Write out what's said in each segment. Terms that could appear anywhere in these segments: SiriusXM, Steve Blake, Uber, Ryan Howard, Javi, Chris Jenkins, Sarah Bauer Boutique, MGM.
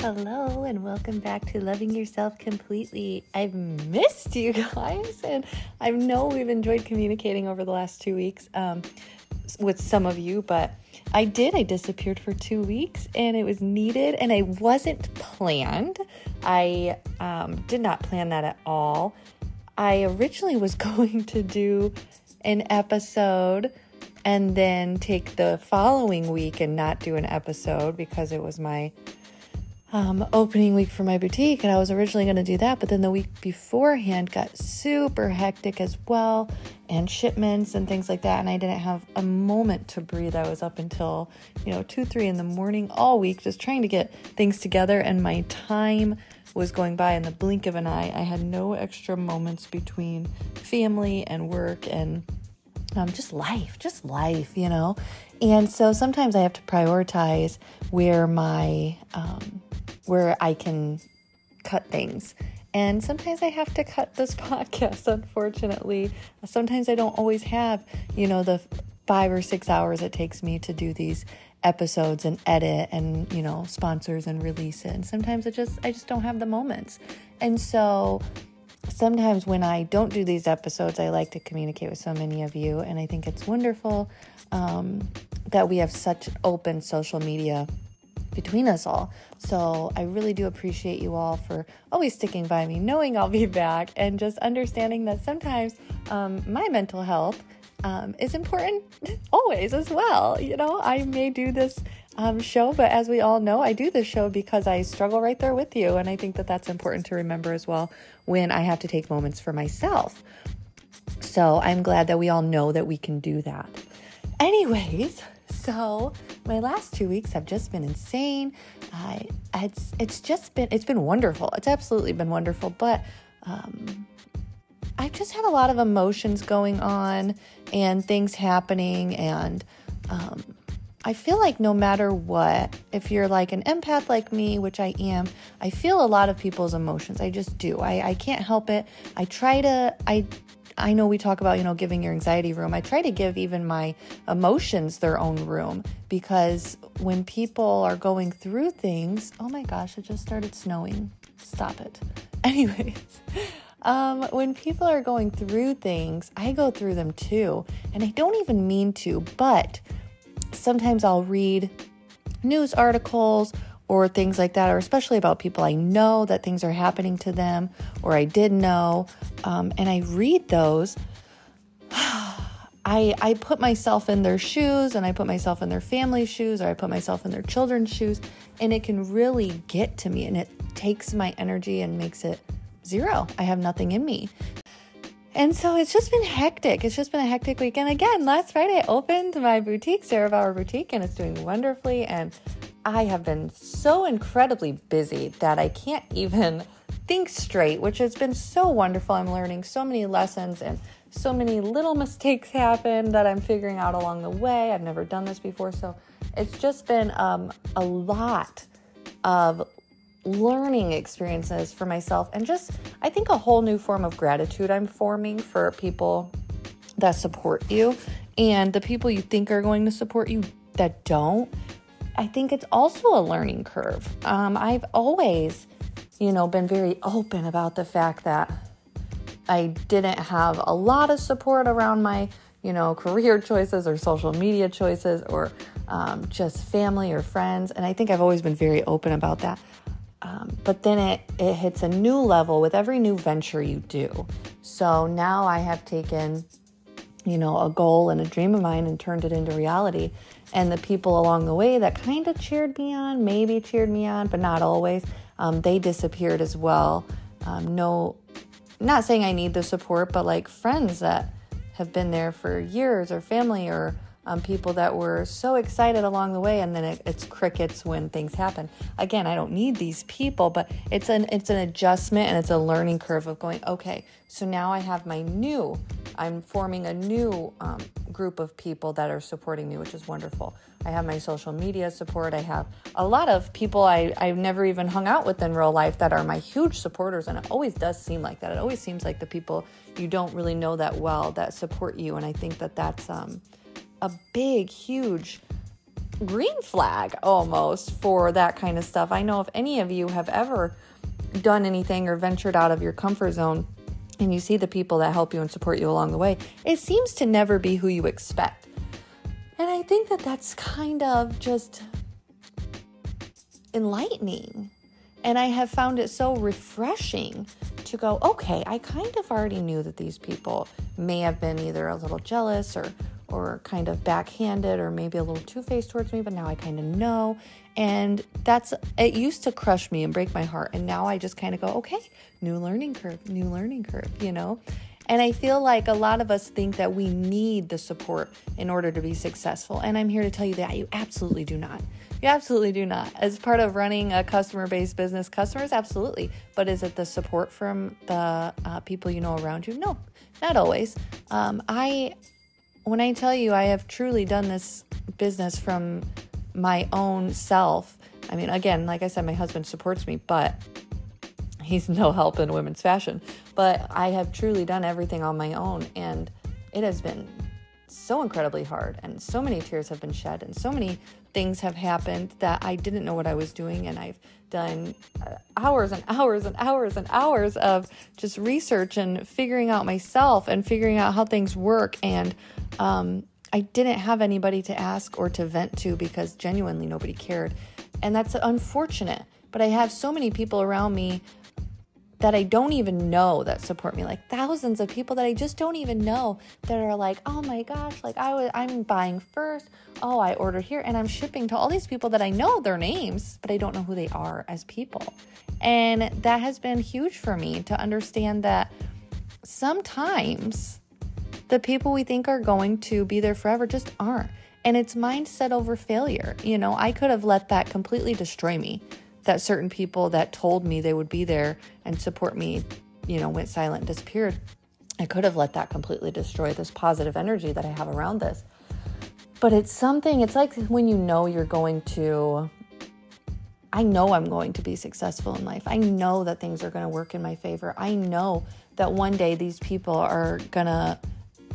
Hello and welcome back to Loving Yourself Completely. I've missed you guys, and I know we've enjoyed communicating over the last 2 weeks with some of you, but I disappeared for 2 weeks and it was needed, and I wasn't planned. I did not plan that at all. I originally was going to do an episode and then take the following week and not do an episode because it was my opening week for my boutique, and I was originally going to do that, but then the week beforehand got super hectic as well, and shipments and things like that, and I didn't have a moment to breathe. I was up until 2-3 in the morning all week just trying to get things together, and my time was going by in the blink of an eye. I had no extra moments between family and work and just life, and so sometimes I have to prioritize where my, where I can cut things. And sometimes I have to cut this podcast, unfortunately. Sometimes I don't always have, the 5 or 6 hours it takes me to do these episodes and edit and, sponsors and release it. And sometimes I just don't have the moments. And so sometimes when I don't do these episodes, I like to communicate with so many of you. And I think it's wonderful that we have such open social media between us all. So I really do appreciate you all for always sticking by me, knowing I'll be back, and just understanding that sometimes my mental health is important always as well. I may do this show, but as we all know, I do this show because I struggle right there with you. And I think that that's important to remember as well when I have to take moments for myself. So I'm glad that we all know that we can do that. Anyways, so my last 2 weeks have just been insane. It's been wonderful. It's absolutely been wonderful, but I've just had a lot of emotions going on and things happening, and I feel like no matter what, if you're like an empath like me, which I am, I feel a lot of people's emotions. I just do. I can't help it. I know we talk about, giving your anxiety room. I try to give even my emotions their own room, because when people are going through things, oh my gosh, it just started snowing. Stop it. Anyways, when people are going through things, I go through them too. And I don't even mean to, but sometimes I'll read news articles or things like that, or especially about people I know that things are happening to them, or I did know, and I read those. I put myself in their shoes, and I put myself in their family's shoes, or I put myself in their children's shoes, and it can really get to me, and it takes my energy and makes it zero. I have nothing in me. And so it's just been hectic. It's just been a hectic week. And again, last Friday I opened my boutique, Sarah Bauer Boutique, and it's doing wonderfully, and I have been so incredibly busy that I can't even think straight, which has been so wonderful. I'm learning so many lessons, and so many little mistakes happen that I'm figuring out along the way. I've never done this before, so it's just been a lot of learning experiences for myself, and just, I think, a whole new form of gratitude I'm forming for people that support you, and the people you think are going to support you that don't. I think it's also a learning curve. I've always, been very open about the fact that I didn't have a lot of support around my, career choices or social media choices, or just family or friends. And I think I've always been very open about that. But then it hits a new level with every new venture you do. So now I have taken, a goal and a dream of mine and turned it into reality. And the people along the way that kind of cheered me on, but not always, they disappeared as well. Not saying I need the support, but like friends that have been there for years, or family, or people that were so excited along the way, and then it's crickets when things happen. Again, I don't need these people, but it's an adjustment, and it's a learning curve of going, okay, so now I have I'm forming a new group of people that are supporting me, which is wonderful. I have my social media support. I have a lot of people I've never even hung out with in real life that are my huge supporters, and it always does seem like that. It always seems like the people you don't really know that well that support you, and I think that that's a big, huge green flag almost for that kind of stuff. I know if any of you have ever done anything or ventured out of your comfort zone and you see the people that help you and support you along the way, it seems to never be who you expect. And I think that that's kind of just enlightening. And I have found it so refreshing to go, okay, I kind of already knew that these people may have been either a little jealous or kind of backhanded or maybe a little two-faced towards me, but now I kind of know. And it used to crush me and break my heart. And now I just kind of go, okay, new learning curve, you know? And I feel like a lot of us think that we need the support in order to be successful. And I'm here to tell you that you absolutely do not. You absolutely do not. As part of running a customer-based business, customers, absolutely. But is it the support from the people you know around you? No, not always. When I tell you I have truly done this business from my own self, I mean, again, like I said, my husband supports me, but he's no help in women's fashion. But I have truly done everything on my own, and it has been so incredibly hard, and so many tears have been shed, and so many things have happened that I didn't know what I was doing, and I've done hours and hours and hours and hours of just research and figuring out myself and figuring out how things work. And I didn't have anybody to ask or to vent to because genuinely nobody cared. And that's unfortunate, but I have so many people around me that I don't even know that support me, like thousands of people that I just don't even know that are like, oh my gosh, like I'm buying first. Oh, I ordered here and I'm shipping to all these people that I know their names, but I don't know who they are as people. And that has been huge for me to understand that sometimes the people we think are going to be there forever just aren't. And it's mindset over failure. You know, I could have let that completely destroy me. That certain people that told me they would be there and support me, you know, went silent, disappeared. I could have let that completely destroy this positive energy that I have around this. But it's something, it's like when you know you're going to, I know I'm going to be successful in life. I know that things are going to work in my favor. I know that one day these people are going to,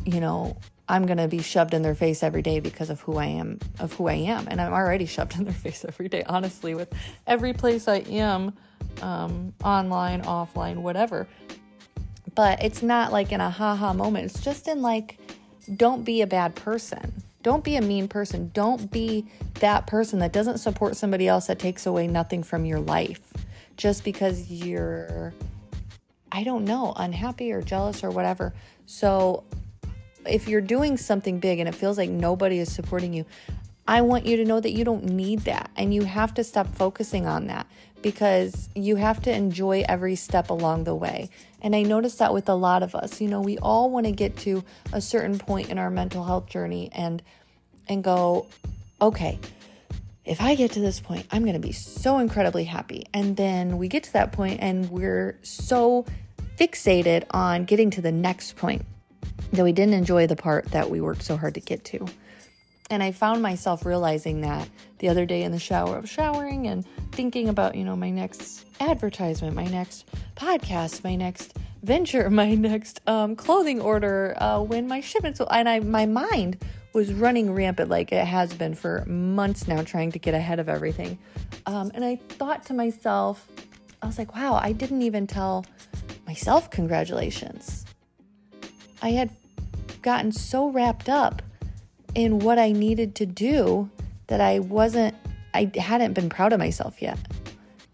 you know, I'm going to be shoved in their face every day because of who I am. And I'm already shoved in their face every day, honestly, with every place I am, online, offline, whatever. But it's not like in a ha-ha moment. It's just in like, don't be a bad person. Don't be a mean person. Don't be that person that doesn't support somebody else, that takes away nothing from your life just because you're, I don't know, unhappy or jealous or whatever. So if you're doing something big and it feels like nobody is supporting you, I want you to know that you don't need that. And you have to stop focusing on that because you have to enjoy every step along the way. And I noticed that with a lot of us, you know, we all want to get to a certain point in our mental health journey and go, okay, if I get to this point, I'm going to be so incredibly happy. And then we get to that point and we're so fixated on getting to the next point that we didn't enjoy the part that we worked so hard to get to. And I found myself realizing that the other day in the shower. I was showering and thinking about, you know, my next advertisement, my next podcast, my next venture, my next clothing order, when my shipments will, and my mind was running rampant like it has been for months now, trying to get ahead of everything. And I thought to myself, I was like, wow, I didn't even tell myself congratulations. I had gotten so wrapped up in what I needed to do that I hadn't been proud of myself yet.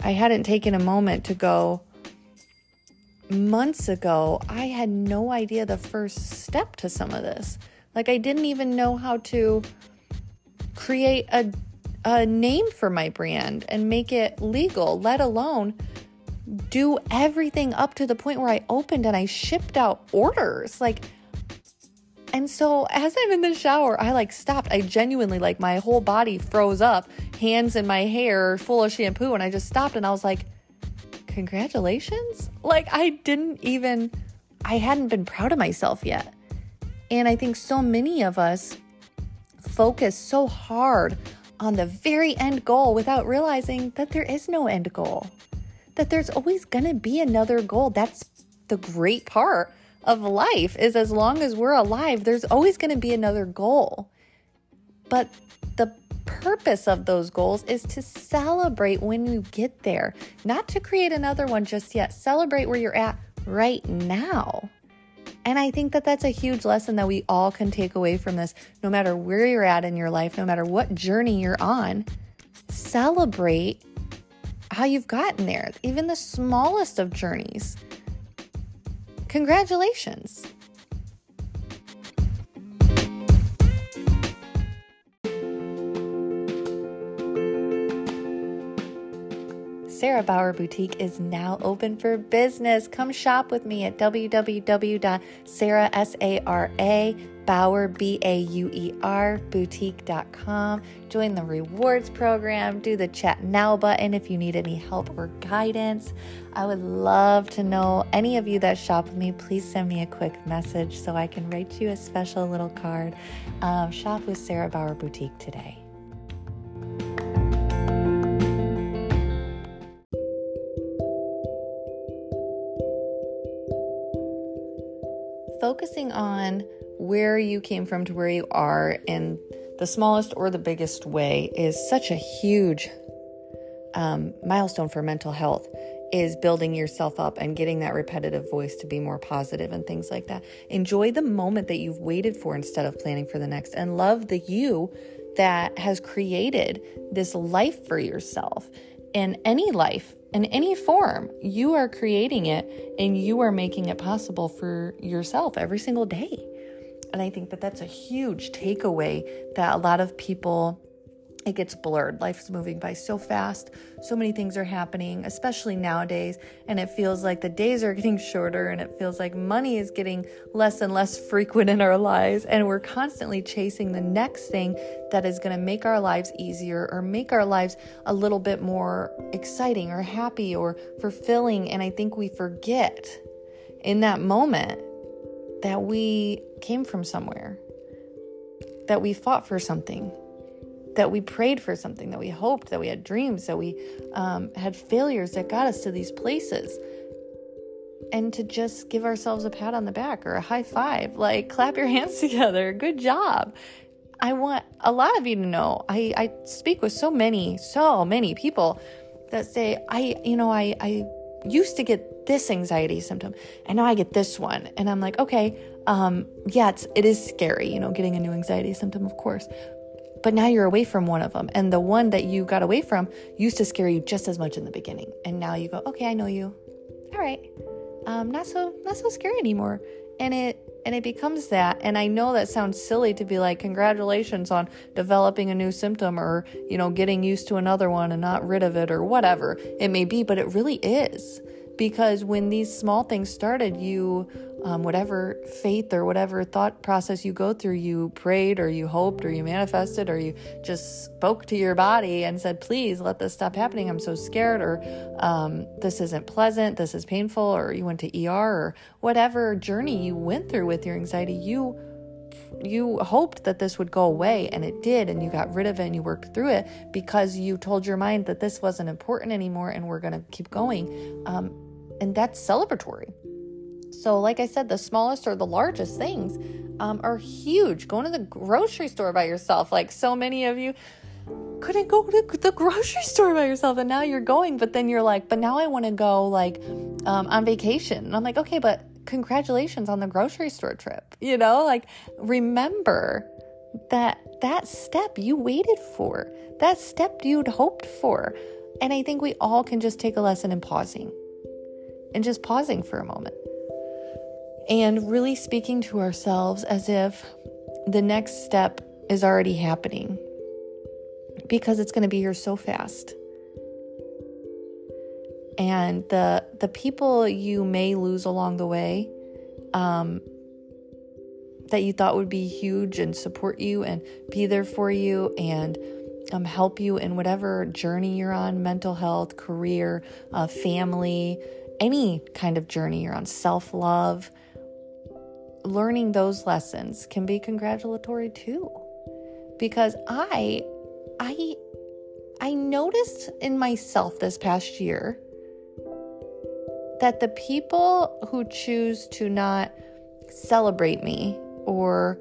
I hadn't taken a moment to go, months ago, I had no idea the first step to some of this. Like I didn't even know how to create a name for my brand and make it legal, let alone do everything up to the point where I opened and I shipped out orders. Like, and so as I'm in the shower, I like stopped. I genuinely, like, my whole body froze up, hands in my hair full of shampoo. And I just stopped and I was like, congratulations. Like I hadn't been proud of myself yet. And I think so many of us focus so hard on the very end goal without realizing that there is no end goal. That there's always going to be another goal. That's the great part of life, is as long as we're alive, there's always going to be another goal. But the purpose of those goals is to celebrate when you get there, not to create another one just yet. Celebrate where you're at right now. And I think that that's a huge lesson that we all can take away from this. No matter where you're at in your life, no matter what journey you're on, celebrate how you've gotten there, even the smallest of journeys. Congratulations. Sarah Bauer Boutique is now open for business. Come shop with me at www.sarahbauerboutique.com. Join the rewards program. Do the chat now button if you need any help or guidance. I would love to know any of you that shop with me. Please send me a quick message so I can write you a special little card. Shop with Sarah Bauer Boutique today. Focusing on where you came from to where you are in the smallest or the biggest way is such a huge milestone for mental health, is building yourself up and getting that repetitive voice to be more positive and things like that. Enjoy the moment that you've waited for instead of planning for the next, and love the you that has created this life for yourself. In any life, in any form, you are creating it and you are making it possible for yourself every single day. And I think that that's a huge takeaway that a lot of people, it gets blurred. Life's moving by so fast. So many things are happening, especially nowadays. And it feels like the days are getting shorter, and it feels like money is getting less and less frequent in our lives. And we're constantly chasing the next thing that is going to make our lives easier or make our lives a little bit more exciting or happy or fulfilling. And I think we forget in that moment that we came from somewhere, that we fought for something, that we prayed for something, that we hoped, that we had dreams, that we had failures that got us to these places. And to just give ourselves a pat on the back or a high five, like clap your hands together, good job. I want a lot of you to know, I speak with so many people that say, I used to get this anxiety symptom and now I get this one. And I'm like, okay, yeah, it is scary, getting a new anxiety symptom, of course. But now you're away from one of them. And the one that you got away from used to scare you just as much in the beginning. And now you go, okay, I know you. All right. Not so scary anymore. And it becomes that. And I know that sounds silly to be like, congratulations on developing a new symptom or, getting used to another one and not rid of it or whatever it may be. But it really is. Because when these small things started, you, whatever faith or whatever thought process you go through, you prayed or you hoped or you manifested or you just spoke to your body and said, please let this stop happening. I'm so scared, or this isn't pleasant, this is painful, or you went to ER, or whatever journey you went through with your anxiety, you hoped that this would go away, and it did, and you got rid of it and you worked through it because you told your mind that this wasn't important anymore and we're going to keep going. And that's celebratory. So like I said, the smallest or the largest things are huge. Going to the grocery store by yourself, like so many of you couldn't go to the grocery store by yourself, and now you're going, but then you're like, but now I want to go on vacation. And I'm like, okay, but congratulations on the grocery store trip. Remember that step you waited for, that step you'd hoped for. And I think we all can just take a lesson in pausing for a moment and really speaking to ourselves as if the next step is already happening, because it's going to be here so fast. And the people you may lose along the way that you thought would be huge and support you and be there for you and help you in whatever journey you're on, mental health, career, family, any kind of journey you're on, self-love, learning those lessons can be congratulatory too. Because I noticed in myself this past year that the people who choose to not celebrate me or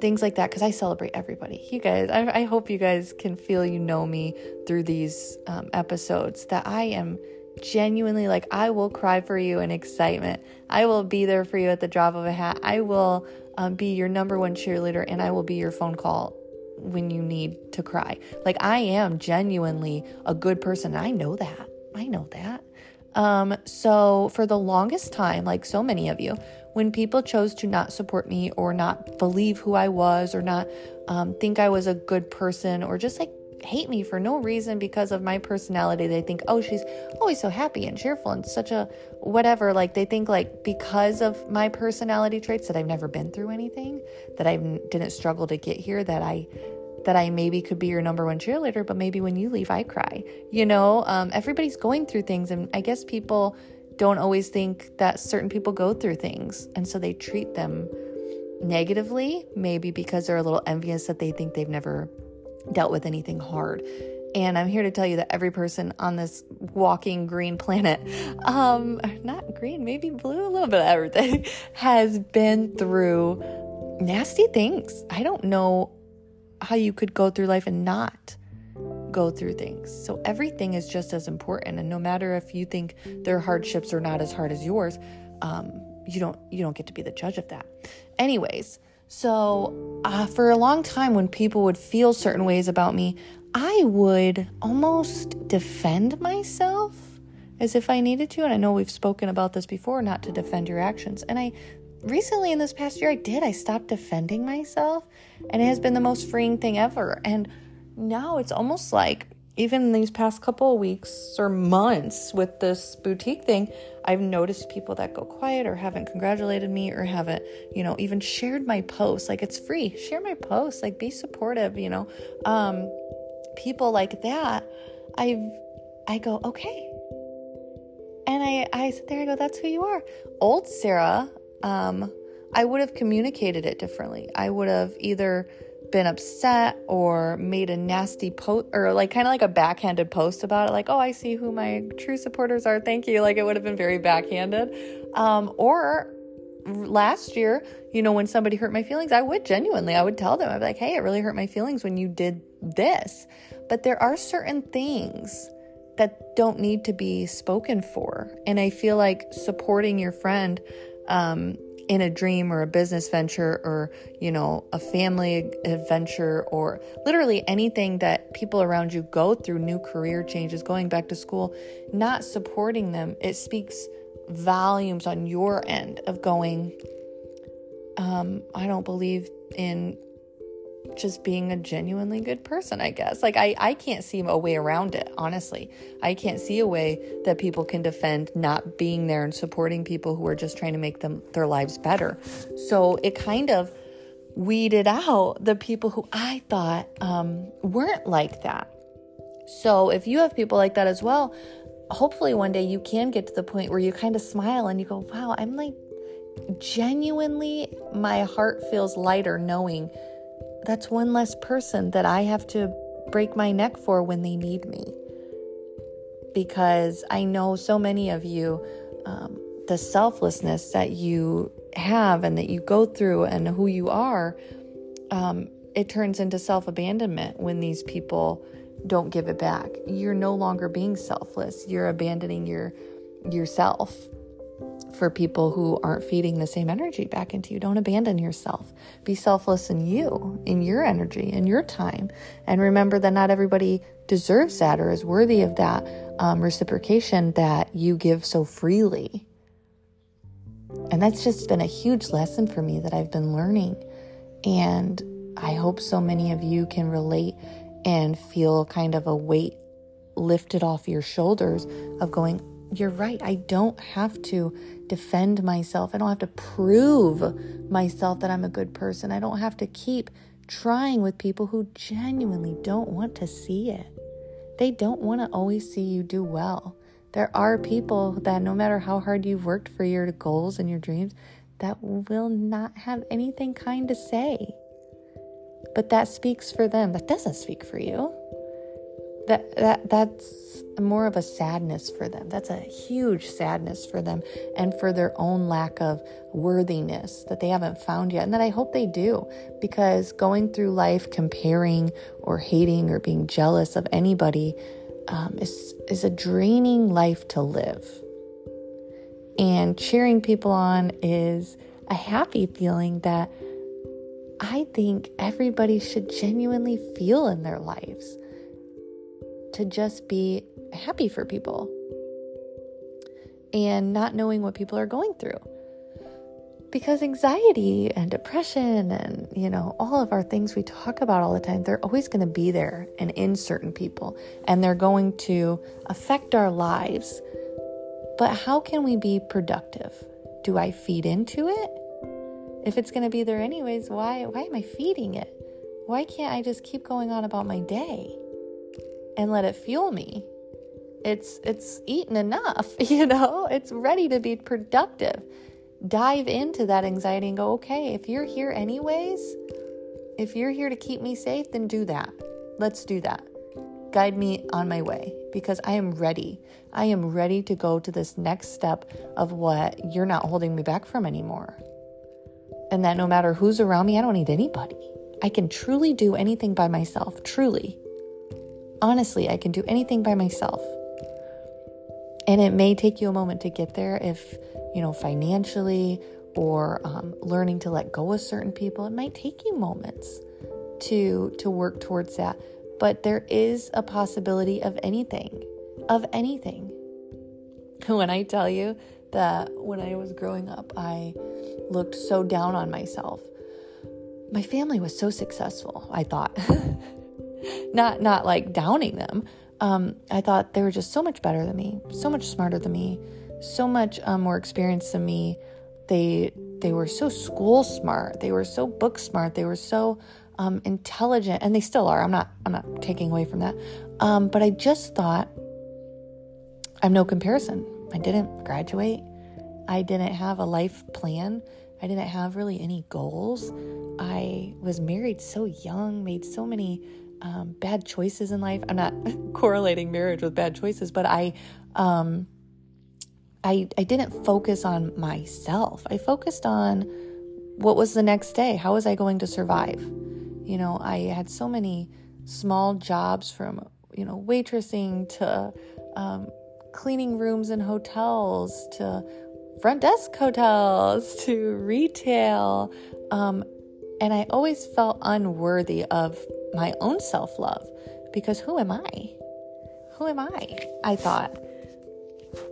Things like that, because I celebrate everybody. You guys, I hope you guys can feel you know me through these episodes, that I am genuinely, like, I will cry for you in excitement. I will be there for you at the drop of a hat. I will be your number one cheerleader, and I will be your phone call when you need to cry. Like, I am genuinely a good person. I know that. I know that. So for the longest time, like so many of you, when people chose to not support me or not believe who I was or not think I was a good person or just like hate me for no reason because of my personality, they think, oh, she's always so happy and cheerful and such a whatever. Like, they think, like, because of my personality traits, that I've never been through anything, that I didn't struggle to get here, that I maybe could be your number one cheerleader, but maybe when you leave, I cry, you know. Everybody's going through things, and I guess people don't always think that certain people go through things, and so they treat them negatively, maybe because they're a little envious that they think they've never dealt with anything hard. And I'm here to tell you that every person on this walking green planet, not green, maybe blue, a little bit of everything, has been through nasty things. I don't know how you could go through life and not go through things. So everything is just as important. And no matter if you think their hardships are not as hard as yours, you don't get to be the judge of that. Anyways, so for a long time, when people would feel certain ways about me, I would almost defend myself as if I needed to. And I know we've spoken about this before, not to defend your actions. And I recently, in this past year, I stopped defending myself, and it has been the most freeing thing ever. And now it's almost like, even in these past couple of weeks or months with this boutique thing, I've noticed people that go quiet or haven't congratulated me or haven't, you know, even shared my posts. Like, it's free. Share my posts. Like, be supportive, you know. People like that, I go, okay. And I sit there, I go, that's who you are. Old Sarah, I would have communicated it differently. I would have either been upset or made a nasty post, or like kind of like a backhanded post about it. Like, oh, I see who my true supporters are. Thank you. Like, it would have been very backhanded. Or last year, you know, when somebody hurt my feelings, I would tell them, I'd be like, hey, it really hurt my feelings when you did this. But there are certain things that don't need to be spoken for. And I feel like supporting your friend, in a dream or a business venture or, you know, a family adventure or literally anything that people around you go through, new career changes, going back to school, not supporting them, it speaks volumes on your end of going, I don't believe in just being a genuinely good person, I guess. Like, I can't see a way around it, honestly. I can't see a way that people can defend not being there and supporting people who are just trying to make their lives better. So it kind of weeded out the people who I thought weren't like that. So if you have people like that as well, hopefully one day you can get to the point where you kind of smile and you go, wow, I'm like, genuinely, my heart feels lighter knowing that's one less person that I have to break my neck for when they need me. Because I know so many of you, the selflessness that you have and that you go through and who you are, it turns into self-abandonment when these people don't give it back. You're no longer being selfless. You're abandoning yourself. For people who aren't feeding the same energy back into you. Don't abandon yourself. Be selfless in you, in your energy, in your time. And remember that not everybody deserves that or is worthy of that reciprocation that you give so freely. And that's just been a huge lesson for me that I've been learning. And I hope so many of you can relate and feel kind of a weight lifted off your shoulders of going, you're right. I don't have to defend myself. I don't have to prove myself that I'm a good person. I don't have to keep trying with people who genuinely don't want to see it. They don't want to always see you do well. There are people that no matter how hard you've worked for your goals and your dreams, that will not have anything kind to say. But that speaks for them. That doesn't speak for you. That's more of a sadness for them. That's a huge sadness for them and for their own lack of worthiness that they haven't found yet. And that I hope they do, because going through life comparing or hating or being jealous of anybody is a draining life to live. And cheering people on is a happy feeling that I think everybody should genuinely feel in their lives, to just be happy for people and not knowing what people are going through. Because anxiety and depression and, all of our things we talk about all the time, they're always going to be there and in certain people, and they're going to affect our lives. But how can we be productive? Do I feed into it? If it's going to be there anyways, why am I feeding it? Why can't I just keep going on about my day and let it fuel me? It's eaten enough, it's ready to be productive. Dive into that anxiety and go, okay, if you're here anyways, if you're here to keep me safe, then do that. Let's do that. Guide me on my way, because I am ready. I am ready to go to this next step of what you're not holding me back from anymore. And that no matter who's around me, I don't need anybody. I can truly do anything by myself, truly. Honestly, I can do anything by myself. And it may take you a moment to get there if, financially or learning to let go of certain people. It might take you moments to work towards that. But there is a possibility of anything, of anything. When I tell you that when I was growing up, I looked so down on myself. My family was so successful, I thought. Not like downing them. I thought they were just so much better than me, so much smarter than me, so much more experienced than me. They were so school smart. They were so book smart. They were so intelligent, and they still are. I'm not taking away from that. But I just thought, I'm no comparison. I didn't graduate. I didn't have a life plan. I didn't have really any goals. I was married so young, made so many bad choices in life. I'm not correlating marriage with bad choices, but I didn't focus on myself. I focused on what was the next day. How was I going to survive? I had so many small jobs, from, waitressing to cleaning rooms in hotels to front desk hotels to retail. And I always felt unworthy of my own self-love, because who am I? Who am I? I thought.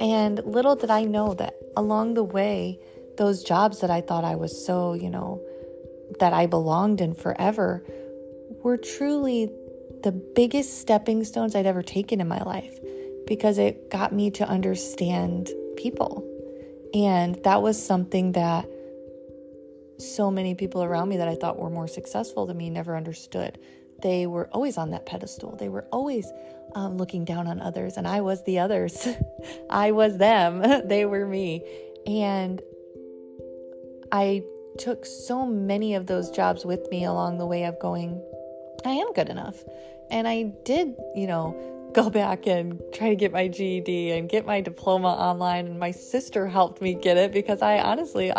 And little did I know that along the way, those jobs that I thought I was so, that I belonged in forever were truly the biggest stepping stones I'd ever taken in my life, because it got me to understand people. And that was something that so many people around me that I thought were more successful than me never understood. They were always on that pedestal. They were always looking down on others, and I was the others. I was them. They were me. And I took so many of those jobs with me along the way of going, I am good enough. And I did, go back and try to get my GED and get my diploma online. And my sister helped me get it, because I honestly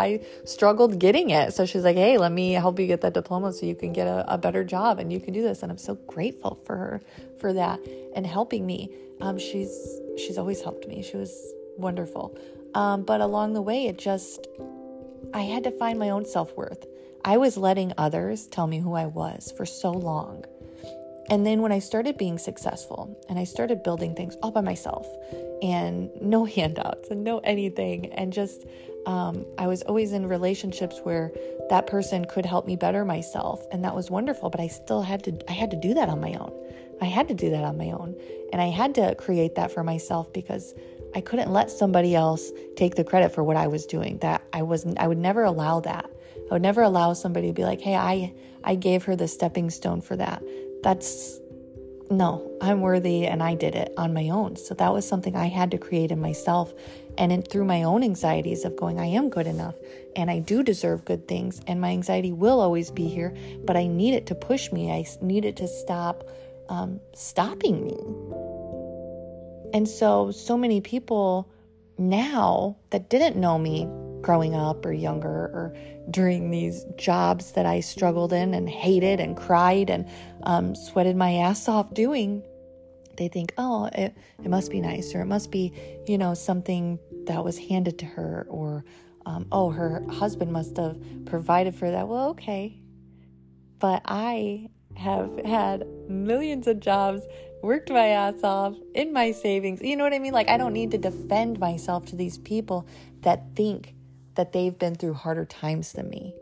struggled getting it. So she's like, hey, let me help you get that diploma so you can get a better job and you can do this. And I'm so grateful for her for that and helping me. She's always helped me. She was wonderful. But along the way, I had to find my own self-worth. I was letting others tell me who I was for so long. And then when I started being successful and I started building things all by myself, and no handouts and no anything, and just I was always in relationships where that person could help me better myself, and that was wonderful, but I had to do that on my own. I had to do that on my own, and I had to create that for myself, because I couldn't let somebody else take the credit for what I was doing. I would never allow that. I would never allow somebody to be like, hey, I gave her the stepping stone for that. I'm worthy, and I did it on my own. So that was something I had to create in myself, and through my own anxieties of going, I am good enough and I do deserve good things, and my anxiety will always be here, but I need it to push me. I need it to stop stopping me. And so many people now that didn't know me growing up or younger or during these jobs that I struggled in and hated and cried and sweated my ass off doing, they think, oh, it must be nice, or it must be, something that was handed to her, or, her husband must have provided for that. Well, okay. But I have had millions of jobs, worked my ass off in my savings. You know what I mean? Like, I don't need to defend myself to these people that think that they've been through harder times than me.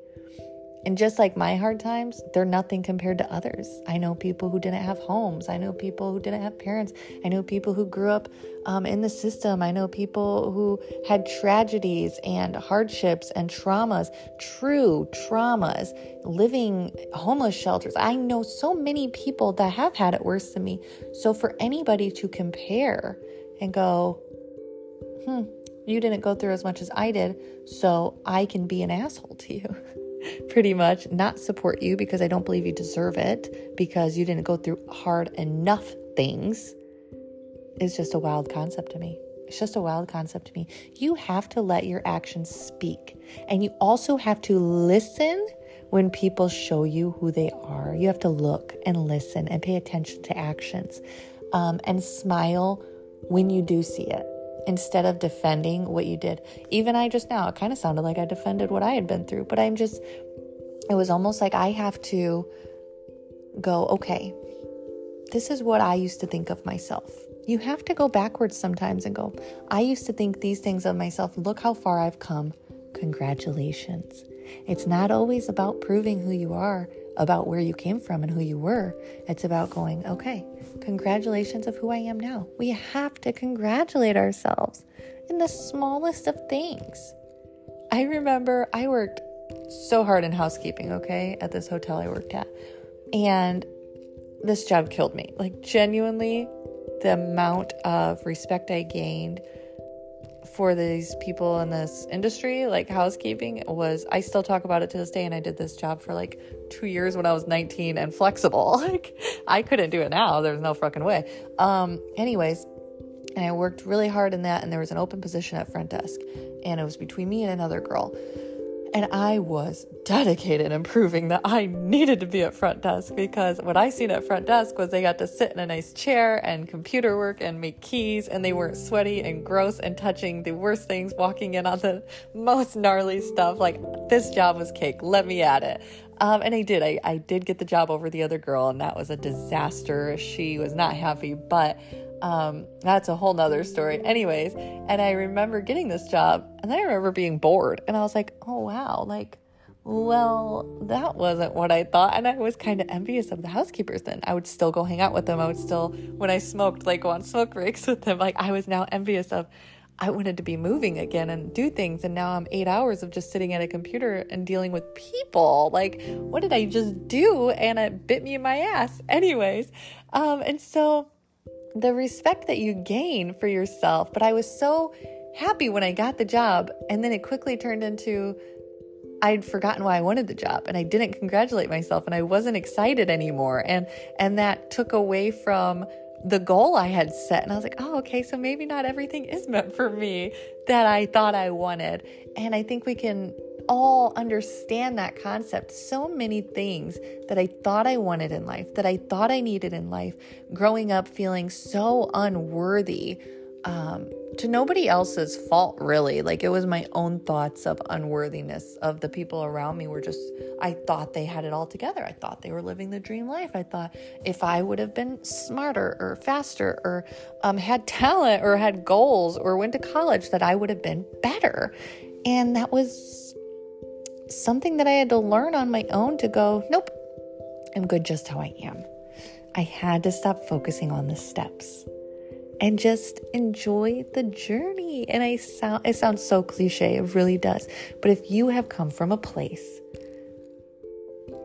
And just like my hard times, they're nothing compared to others. I know people who didn't have homes. I know people who didn't have parents. I know people who grew up in the system. I know people who had tragedies and hardships and traumas, true traumas, living homeless shelters. I know so many people that have had it worse than me. So for anybody to compare and go, you didn't go through as much as I did, so I can be an asshole to you. Pretty much not support you because I don't believe you deserve it because you didn't go through hard enough things is just a wild concept to me. It's just a wild concept to me. You have to let your actions speak. And you also have to listen when people show you who they are. You have to look and listen and pay attention to actions, and smile when you do see it, instead of defending what you did. Even I just now, it kind of sounded like I defended what I had been through, but it was almost like I have to go, okay, this is what I used to think of myself. You have to go backwards sometimes and go, I used to think these things of myself. Look how far I've come. Congratulations. It's not always about proving who you are, about where you came from and who you were. It's about going, okay, congratulations of who I am now. We have to congratulate ourselves in the smallest of things. I remember I worked so hard in housekeeping, okay, at this hotel I worked at. And this job killed me. Like, genuinely, the amount of respect I gained for these people in this industry, like housekeeping, I still talk about it to this day. And I did this job for like 2 years when I was 19 and flexible. Like, I couldn't do it now. There's no fucking way. Anyways, and I worked really hard in that. And there was an open position at front desk, and it was between me and another girl. And I was dedicated in proving that I needed to be at front desk, because what I seen at front desk was they got to sit in a nice chair and computer work and make keys, and they weren't sweaty and gross and touching the worst things, walking in on the most gnarly stuff. Like, this job was cake. Let me at it. And I did. I did get the job over the other girl, and that was a disaster. She was not happy, but that's a whole nother story. Anyways, and I remember getting this job, and I remember being bored, and I was like, oh wow, like, well, that wasn't what I thought. And I was kind of envious of the housekeepers then. I would still go hang out with them. I would still, when I smoked, like, go on smoke breaks with them. Like, I was now envious of, I wanted to be moving again and do things, and now I'm 8 hours of just sitting at a computer and dealing with people. Like, what did I just do? And it bit me in my ass. Anyways, and so the respect that you gain for yourself. But I was so happy when I got the job, and then it quickly turned into I'd forgotten why I wanted the job, and I didn't congratulate myself, and I wasn't excited anymore, and that took away from the goal I had set. And I was like, oh, okay, so maybe not everything is meant for me that I thought I wanted. And I think we can all understand that concept. So many things that I thought I wanted in life, that I thought I needed in life, growing up feeling so unworthy, to nobody else's fault, really. Like, it was my own thoughts of unworthiness of the people around me were just, I thought they had it all together. I thought they were living the dream life. I thought if I would have been smarter or faster or had talent or had goals or went to college, that I would have been better. And that was something that I had to learn on my own to go, nope, I'm good just how I am. I had to stop focusing on the steps and just enjoy the journey. And it sounds so cliche, it really does. But if you have come from a place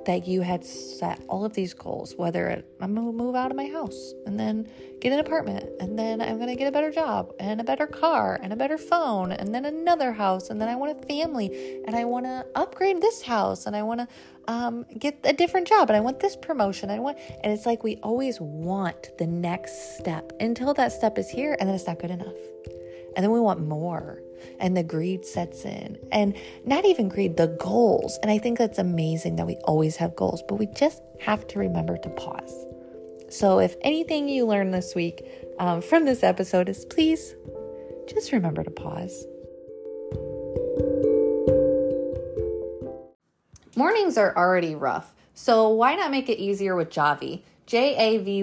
that you had set all of these goals, whether I'm going to move out of my house and then get an apartment, and then I'm going to get a better job and a better car and a better phone, and then another house, and then I want a family, and I want to upgrade this house, and I want to get a different job, and I want this promotion. And it's like we always want the next step until that step is here, and then it's not good enough. And then we want more, and the greed sets in, and not even greed, the goals. And I think that's amazing that we always have goals, but we just have to remember to pause. So if anything you learned this week from this episode is, please just remember to pause. Mornings are already rough, so why not make it easier with Javi? Javy.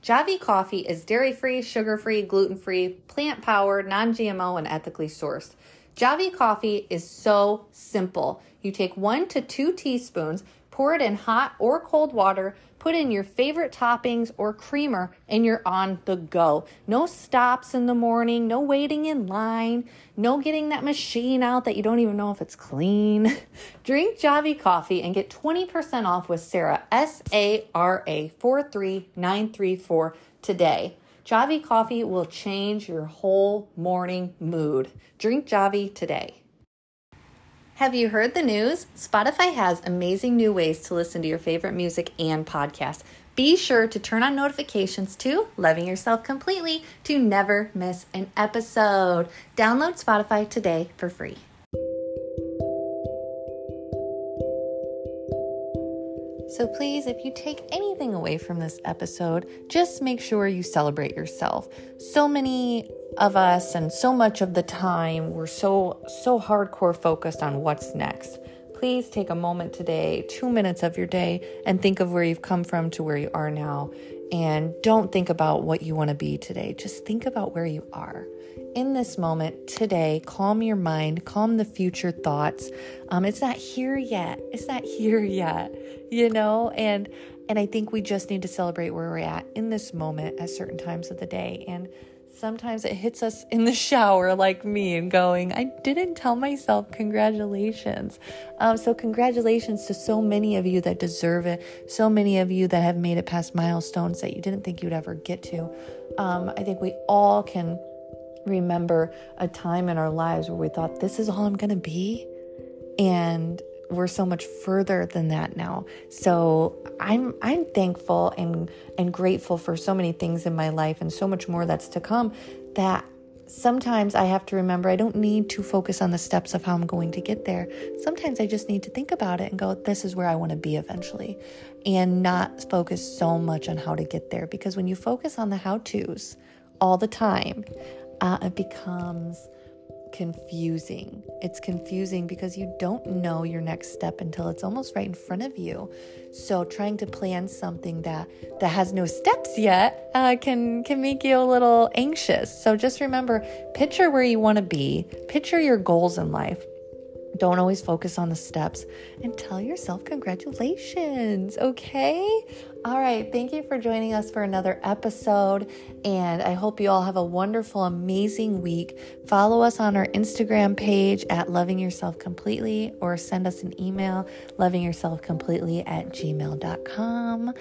Javi coffee is dairy-free, sugar-free, gluten-free, plant-powered, non-GMO, and ethically sourced. Javi coffee is so simple. You take 1 to 2 teaspoons, pour it in hot or cold water, put in your favorite toppings or creamer, and you're on the go. No stops in the morning, no waiting in line, no getting that machine out that you don't even know if it's clean. Drink Javi coffee and get 20% off with Sarah, SARA 43934 today. Javi coffee will change your whole morning mood. Drink Javi today. Have you heard the news? Spotify has amazing new ways to listen to your favorite music and podcasts. Be sure to turn on notifications too, loving yourself completely to never miss an episode. Download Spotify today for free. So please, if you take anything away from this episode, just make sure you celebrate yourself. So many of us and so much of the time we're so hardcore focused on what's next. Please take a moment today, 2 minutes of your day, and think of where you've come from to where you are now. And don't think about what you want to be today. Just think about where you are in this moment today. Calm your mind, calm the future thoughts. It's not here yet. You know, and I think we just need to celebrate where we're at in this moment at certain times of the day. And sometimes it hits us in the shower like me and going, I didn't tell myself congratulations. So congratulations to so many of you that deserve it. So many of you that have made it past milestones that you didn't think you'd ever get to. I think we all can remember a time in our lives where we thought, this is all I'm going to be. And we're so much further than that now. So I'm thankful and grateful for so many things in my life and so much more that's to come, that sometimes I have to remember I don't need to focus on the steps of how I'm going to get there. Sometimes I just need to think about it and go, this is where I want to be eventually, and not focus so much on how to get there. Because when you focus on the how-tos all the time, it becomes confusing. It's confusing because you don't know your next step until it's almost right in front of you. So trying to plan something that has no steps yet can make you a little anxious. So just remember, picture where you want to be, picture your goals in life. Don't always focus on the steps, and tell yourself congratulations, okay? All right, thank you for joining us for another episode, and I hope you all have a wonderful, amazing week. Follow us on our Instagram page at Loving Yourself Completely, or send us an email, lovingyourselfcompletely@gmail.com.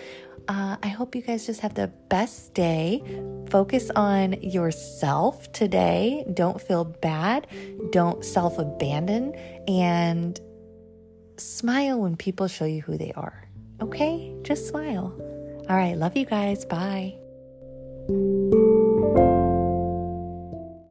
I hope you guys just have the best day. Focus on yourself today. Don't feel bad. Don't self-abandon. And smile when people show you who they are. Okay? Just smile. All right. Love you guys. Bye.